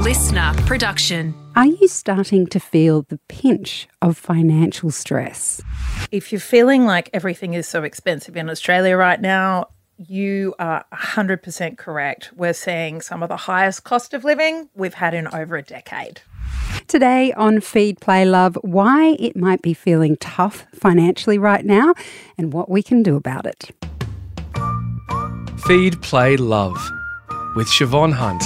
listener production. Are you starting to feel the pinch of financial stress? If you're feeling like everything is so expensive in Australia right now, you are 100% correct. We're seeing some of the highest cost of living we've had in over a decade. Today on Feed, Play, Love, why it might be feeling tough financially right now and what we can do about it. Feed, Play, Love with Siobhan Hunt.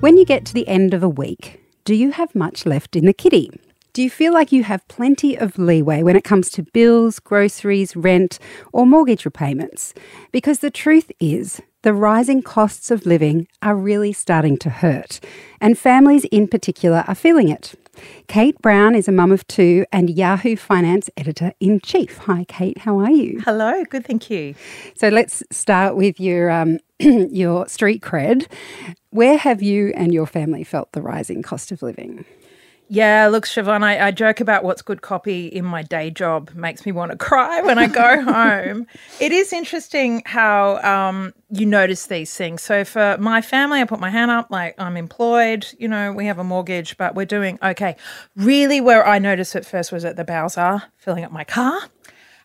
When you get to the end of a week, do you have much left in the kitty? Do you feel like you have plenty of leeway when it comes to bills, groceries, rent, or mortgage repayments? Because the truth is, the rising costs of living are really starting to hurt, and families in particular are feeling it. Kate Browne is a mum of two and Yahoo Finance Editor-in-Chief. Hi, Kate. How are you? Hello. Good, thank you. So let's start with your street cred. Where have you and your family felt the rising cost of living? Yeah, look, Siobhan, I joke about what's good copy in my day job makes me want to cry when I go home. It is interesting how you notice these things. So for my family, I put my hand up, like I'm employed, you know, we have a mortgage, but we're doing okay. Really where I noticed it first was at the Bowser, filling up my car,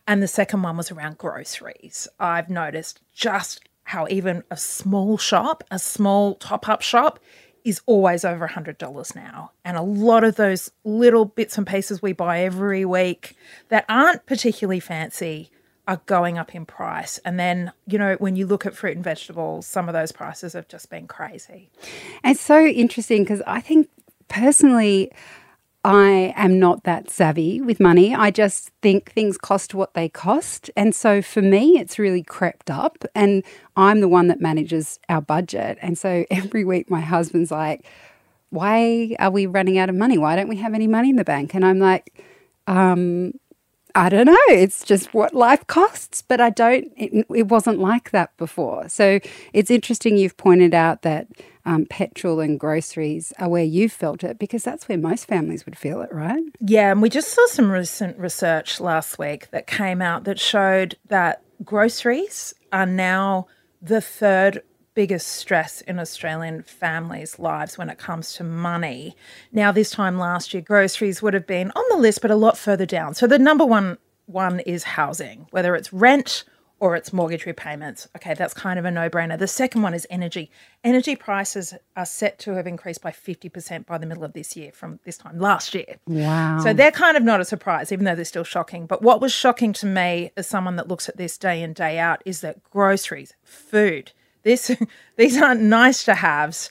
and the second one was around groceries. I've noticed just how even a small top-up shop is always over $100 now. And a lot of those little bits and pieces we buy every week that aren't particularly fancy are going up in price. And then, you know, when you look at fruit and vegetables, some of those prices have just been crazy. It's so interesting because I think personally I am not that savvy with money. I just think things cost what they cost. And so for me, it's really crept up and I'm the one that manages our budget. And so every week my husband's like, why are we running out of money? Why don't we have any money in the bank? And I'm like, I don't know. It's just what life costs, but it wasn't like that before. So it's interesting you've pointed out that petrol and groceries are where you felt it, because that's where most families would feel it, right? Yeah, and we just saw some recent research last week that came out that showed that groceries are now the third biggest stress in Australian families' lives when it comes to money. Now, this time last year, groceries would have been on the list, but a lot further down. So the number one is housing, whether it's rent or it's mortgage repayments. Okay, that's kind of a no-brainer. The second one is energy. Energy prices are set to have increased by 50% by the middle of this year from this time last year. Wow. So they're kind of not a surprise, even though they're still shocking. But what was shocking to me as someone that looks at this day in, day out is that groceries, food, these aren't nice to haves.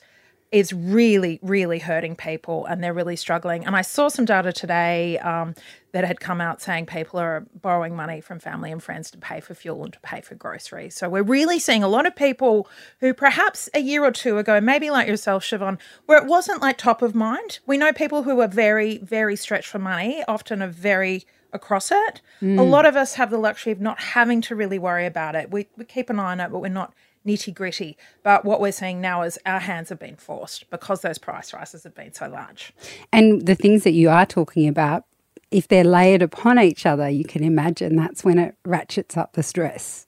It's really, really hurting people and they're really struggling. And I saw some data today that had come out saying people are borrowing money from family and friends to pay for fuel and to pay for groceries. So we're really seeing a lot of people who perhaps a year or two ago, maybe like yourself, Siobhan, where it wasn't like top of mind. We know people who are very, very stretched for money, often are very across it. Mm. A lot of us have the luxury of not having to really worry about it. We keep an eye on it, but we're not nitty-gritty. But what we're seeing now is our hands have been forced because those price rises have been so large. And the things that you are talking about, if they're layered upon each other, you can imagine that's when it ratchets up the stress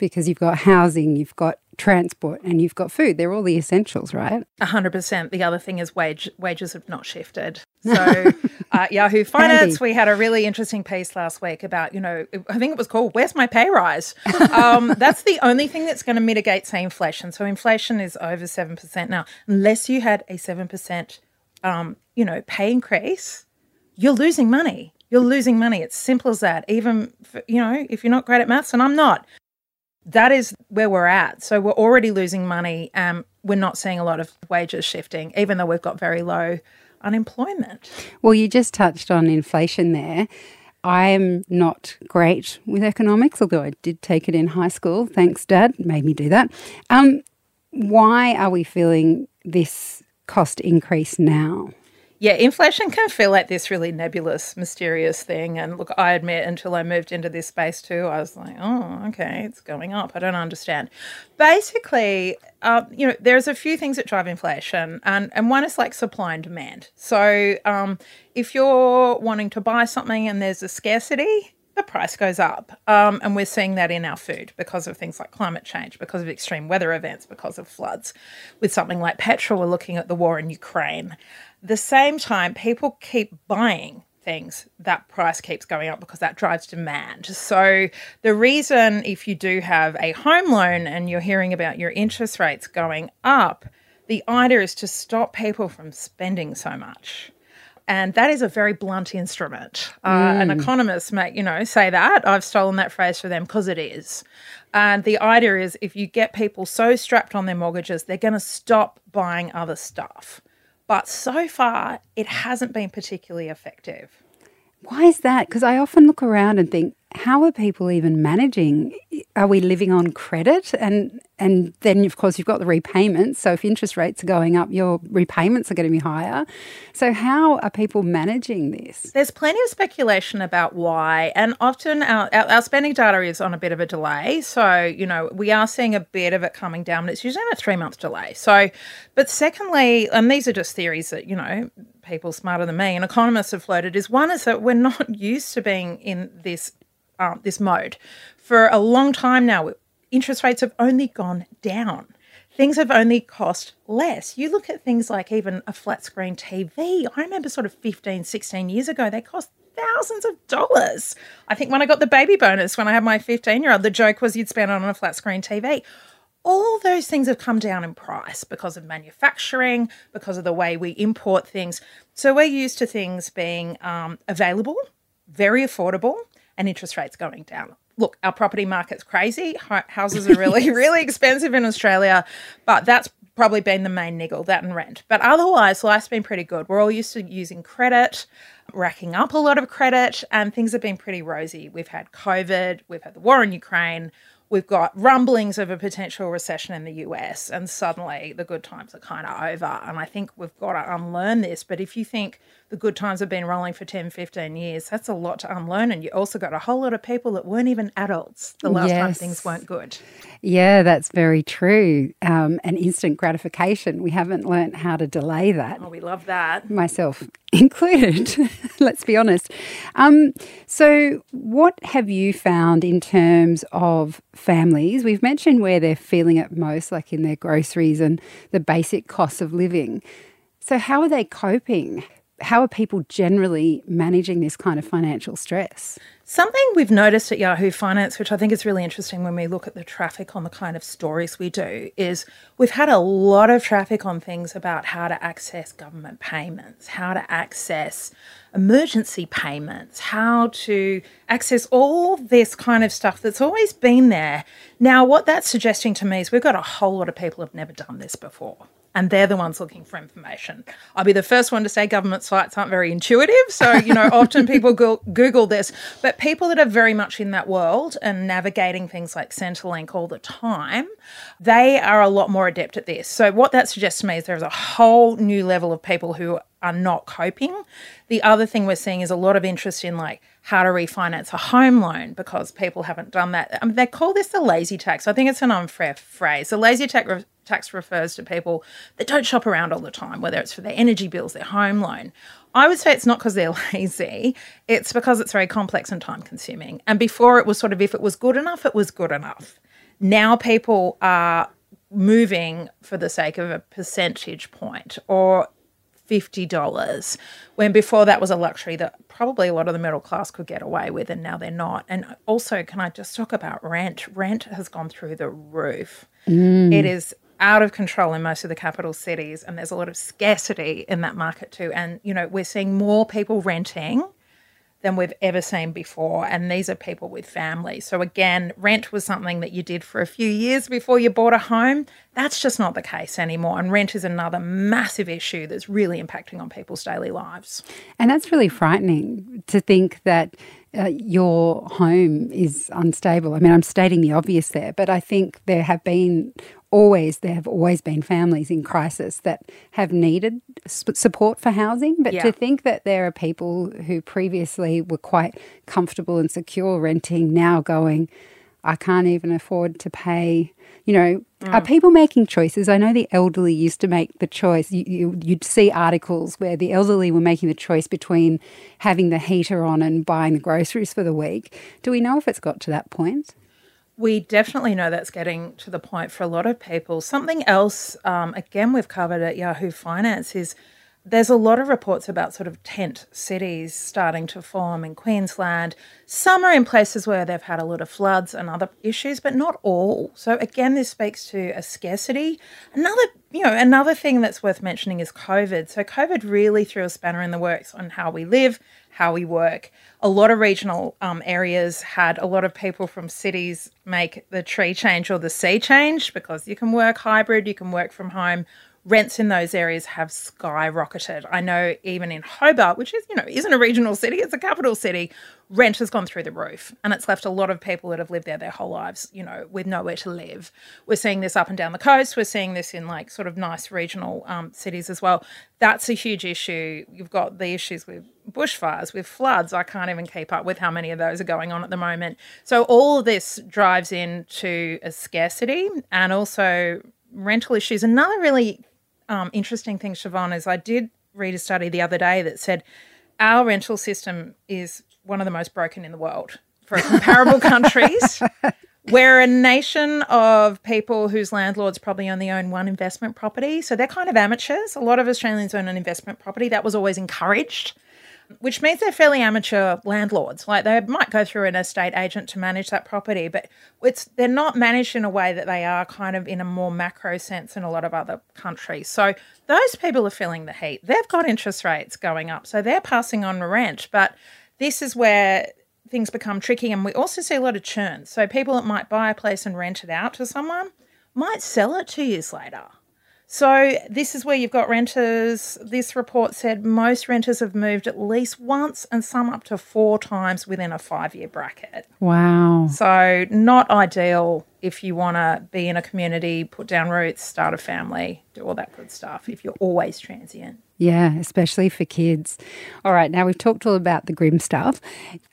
because you've got housing, you've got transport and you've got food. They're all the essentials, right? 100%. The other thing is wages have not shifted. So Yahoo Finance, we had a really interesting piece last week about, you know, I think it was called, "Where's My Pay Rise?" That's the only thing that's going to mitigate, say, inflation. So inflation is over 7% now. Unless you had a 7% pay increase, you're losing money. You're losing money. It's simple as that. Even, if you're not great at maths, and I'm not. That is where we're at. So we're already losing money. We're not seeing a lot of wages shifting, even though we've got very low unemployment. Well, you just touched on inflation there. I am not great with economics, although I did take it in high school. Thanks, Dad. Made me do that. Why are we feeling this cost increase now? Yeah, inflation can feel like this really nebulous, mysterious thing. And look, I admit until I moved into this space too, I was like, oh, okay, it's going up. I don't understand. Basically, there's a few things that drive inflation and one is like supply and demand. So if you're wanting to buy something and there's a scarcity, the price goes up. And we're seeing that in our food because of things like climate change, because of extreme weather events, because of floods. With something like petrol, we're looking at the war in Ukraine. At the same time, people keep buying things, that price keeps going up because that drives demand. So the reason, if you do have a home loan and you're hearing about your interest rates going up, the idea is to stop people from spending so much. And that is a very blunt instrument. And economists make, say that. I've stolen that phrase for them because it is. And the idea is if you get people so strapped on their mortgages, they're going to stop buying other stuff. But so far, it hasn't been particularly effective. Why is that? Because I often look around and think, how are people even managing? Are we living on credit? And then, of course, you've got the repayments. So if interest rates are going up, your repayments are going to be higher. So how are people managing this? There's plenty of speculation about why. And often our spending data is on a bit of a delay. So, we are seeing a bit of it coming down. But it's usually on a 3-month delay. So, but secondly, and these are just theories that, people smarter than me and economists have floated, is that we're not used to being in this mode. For a long time now, interest rates have only gone down. Things have only cost less. You look at things like even a flat screen TV. I remember sort of 15, 16 years ago, they cost thousands of dollars. I think when I got the baby bonus, when I had my 15-year-old, the joke was you'd spend it on a flat screen TV. All those things have come down in price because of manufacturing, because of the way we import things. So we're used to things being available, very affordable, and interest rates going down. Look, our property market's crazy. Houses are really, really expensive in Australia, but that's probably been the main niggle, that and rent. But otherwise, life's been pretty good. We're all used to using credit, racking up a lot of credit, and things have been pretty rosy. We've had COVID, we've had the war in Ukraine, we've got rumblings of a potential recession in the US, and suddenly the good times are kind of over. And I think we've got to unlearn this. But if you think the good times have been rolling for 10, 15 years, that's a lot to unlearn. And you also got a whole lot of people that weren't even adults the last time things weren't good. Yeah, that's very true. And instant gratification. We haven't learnt how to delay that. Oh, we love that. Myself included, let's be honest. So what have you found in terms of families? We've mentioned where they're feeling it most, like in their groceries and the basic costs of living. So how are they coping? How are people generally managing this kind of financial stress? Something we've noticed at Yahoo Finance, which I think is really interesting when we look at the traffic on the kind of stories we do, is we've had a lot of traffic on things about how to access government payments, how to access emergency payments, how to access all this kind of stuff that's always been there. Now, what that's suggesting to me is we've got a whole lot of people who've never done this before. And they're the ones looking for information. I'll be the first one to say government sites aren't very intuitive. So, often people Google this. But people that are very much in that world and navigating things like Centrelink all the time, they are a lot more adept at this. So what that suggests to me is there's a whole new level of people who are not coping. The other thing we're seeing is a lot of interest in how to refinance a home loan because people haven't done that. They call this the lazy tax. I think it's an unfair phrase. The lazy tax refers to people that don't shop around all the time, whether it's for their energy bills, their home loan. I would say it's not because they're lazy. It's because it's very complex and time consuming. And before it was sort of, if it was good enough, it was good enough. Now people are moving for the sake of a percentage point or $50, when before that was a luxury that probably a lot of the middle class could get away with, and now they're not. And also, can I just talk about rent? Rent has gone through the roof. It is out of control in most of the capital cities, and there's a lot of scarcity in that market too. And, we're seeing more people renting than we've ever seen before, and these are people with families. So again, rent was something that you did for a few years before you bought a home. That's just not the case anymore, and rent is another massive issue that's really impacting on people's daily lives. And that's really frightening to think that your home is unstable. I mean, I'm stating the obvious there, but I think there have always been families in crisis that have needed support for housing. But to think that there are people who previously were quite comfortable and secure renting now going, I can't even afford to pay, you know, are people making choices? I know the elderly used to make the choice. You'd see articles where the elderly were making the choice between having the heater on and buying the groceries for the week. Do we know if it's got to that point? We definitely know that's getting to the point for a lot of people. Something else, again, we've covered at Yahoo Finance is there's a lot of reports about sort of tent cities starting to form in Queensland. Some are in places where they've had a lot of floods and other issues, but not all. So again, this speaks to a scarcity. Another thing that's worth mentioning is COVID. So COVID really threw a spanner in the works on how we live, how we work. A lot of regional areas had a lot of people from cities make the tree change or the sea change because you can work hybrid, you can work from home. Rents in those areas have skyrocketed. I know even in Hobart, which is, isn't a regional city, it's a capital city, rent has gone through the roof and it's left a lot of people that have lived there their whole lives, with nowhere to live. We're seeing this up and down the coast. We're seeing this in like sort of nice regional cities as well. That's a huge issue. You've got the issues with bushfires, with floods. I can't even keep up with how many of those are going on at the moment. So all of this drives into a scarcity and also rental issues. Another really interesting thing, Siobhan, is I did read a study the other day that said our rental system is one of the most broken in the world for comparable countries. We're a nation of people whose landlords probably only own one investment property. So they're kind of amateurs. A lot of Australians own an investment property. That was always encouraged, which means they're fairly amateur landlords. Like they might go through an estate agent to manage that property, but they're not managed in a way that they are kind of in a more macro sense in a lot of other countries. So those people are feeling the heat. They've got interest rates going up, so they're passing on rent. But this is where things become tricky, and we also see a lot of churn. So people that might buy a place and rent it out to someone might sell it 2 years later. So this is where you've got renters. This report said most renters have moved at least once and some up to 4 times within a 5-year bracket. Wow. So not ideal if you want to be in a community, put down roots, start a family, do all that good stuff if you're always transient. Yeah, especially for kids. All right, now we've talked all about the grim stuff.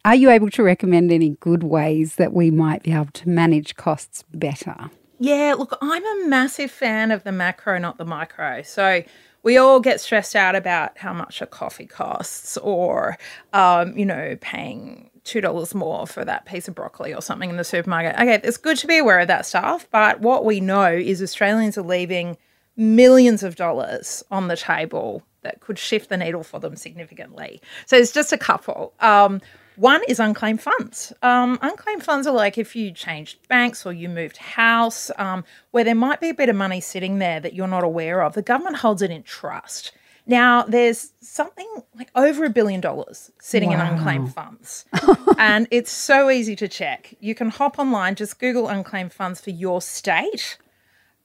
Are you able to recommend any good ways that we might be able to manage costs better? Yeah, look, I'm a massive fan of the macro, not the micro. So we all get stressed out about how much a coffee costs or, paying $2 more for that piece of broccoli or something in the supermarket. Okay, it's good to be aware of that stuff, but what we know is Australians are leaving millions of dollars on the table that could shift the needle for them significantly. So it's just a couple. One is unclaimed funds. Unclaimed funds are like if you changed banks or you moved house, where there might be a bit of money sitting there that you're not aware of. The government holds it in trust. Now, there's something like over $1 billion sitting in unclaimed funds. And it's so easy to check. You can hop online, just Google unclaimed funds for your state,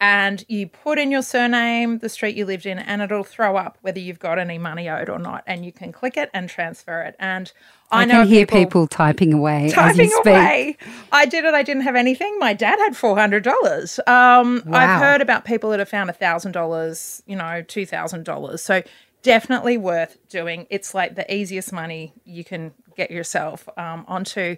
and you put in your surname, the street you lived in, and it'll throw up whether you've got any money owed or not. And you can click it and transfer it. And I know can hear people typing away as you speak. I did it. I didn't have anything. My dad had $400. I've heard about people that have found $1,000, $2,000. So definitely worth doing. It's like the easiest money you can get yourself onto.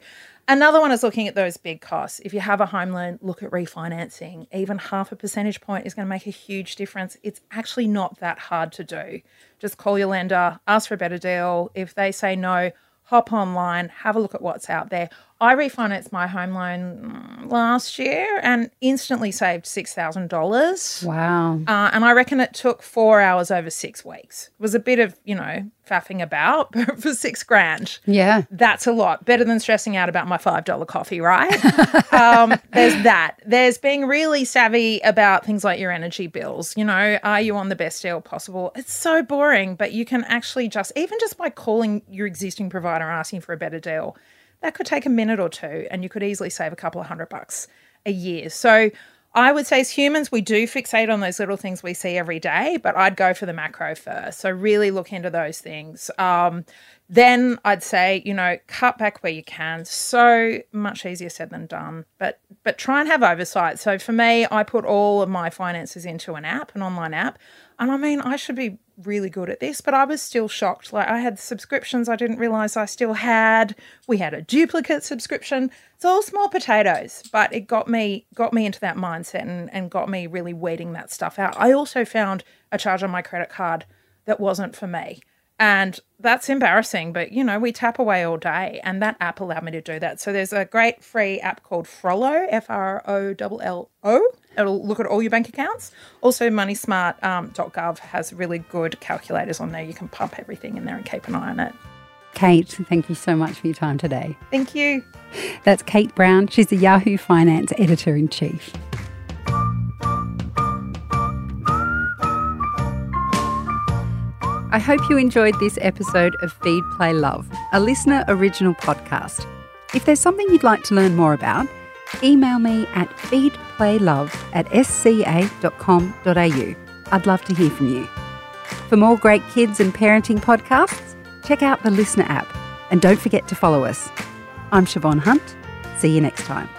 Another one is looking at those big costs. If you have a home loan, look at refinancing. Even half a percentage point is going to make a huge difference. It's actually not that hard to do. Just call your lender, ask for a better deal. If they say no, hop online, have a look at what's out there. I refinanced my home loan last year and instantly saved $6,000. Wow. And I reckon it took 4 hours over 6 weeks. It was a bit of, faffing about, but for $6,000. Yeah. That's a lot. Better than stressing out about my $5 coffee, right? There's that. There's being really savvy about things like your energy bills. Are you on the best deal possible? It's so boring, but you can actually even by calling your existing provider and asking for a better deal, that could take a minute or two and you could easily save a couple of $100 a year. So I would say as humans, we do fixate on those little things we see every day, but I'd go for the macro first. So really look into those things. Then I'd say, cut back where you can. So much easier said than done, but try and have oversight. So for me, I put all of my finances into an app, an online app. And I mean, I should be really good at this, but I was still shocked. Like, I had subscriptions I didn't realise I still had. We had a duplicate subscription. It's all small potatoes, but it got me into that mindset and got me really weeding that stuff out. I also found a charge on my credit card that wasn't for me. And that's embarrassing, but, you know, we tap away all day, and that app allowed me to do that. So there's a great free app called Frollo, F-R-O-L-L-O. It'll look at all your bank accounts. Also, moneysmart.gov has really good calculators on there. You can pump everything in there and keep an eye on it. Kate, thank you so much for your time today. Thank you. That's Kate Browne. She's the Yahoo Finance Editor-in-Chief. I hope you enjoyed this episode of Feed, Play, Love, a listener original podcast. If there's something you'd like to learn more about, email me at feedplaylove@sca.com.au. I'd love to hear from you. For more great kids and parenting podcasts, check out the Listener app, and don't forget to follow us. I'm Siobhan Hunt. See you next time.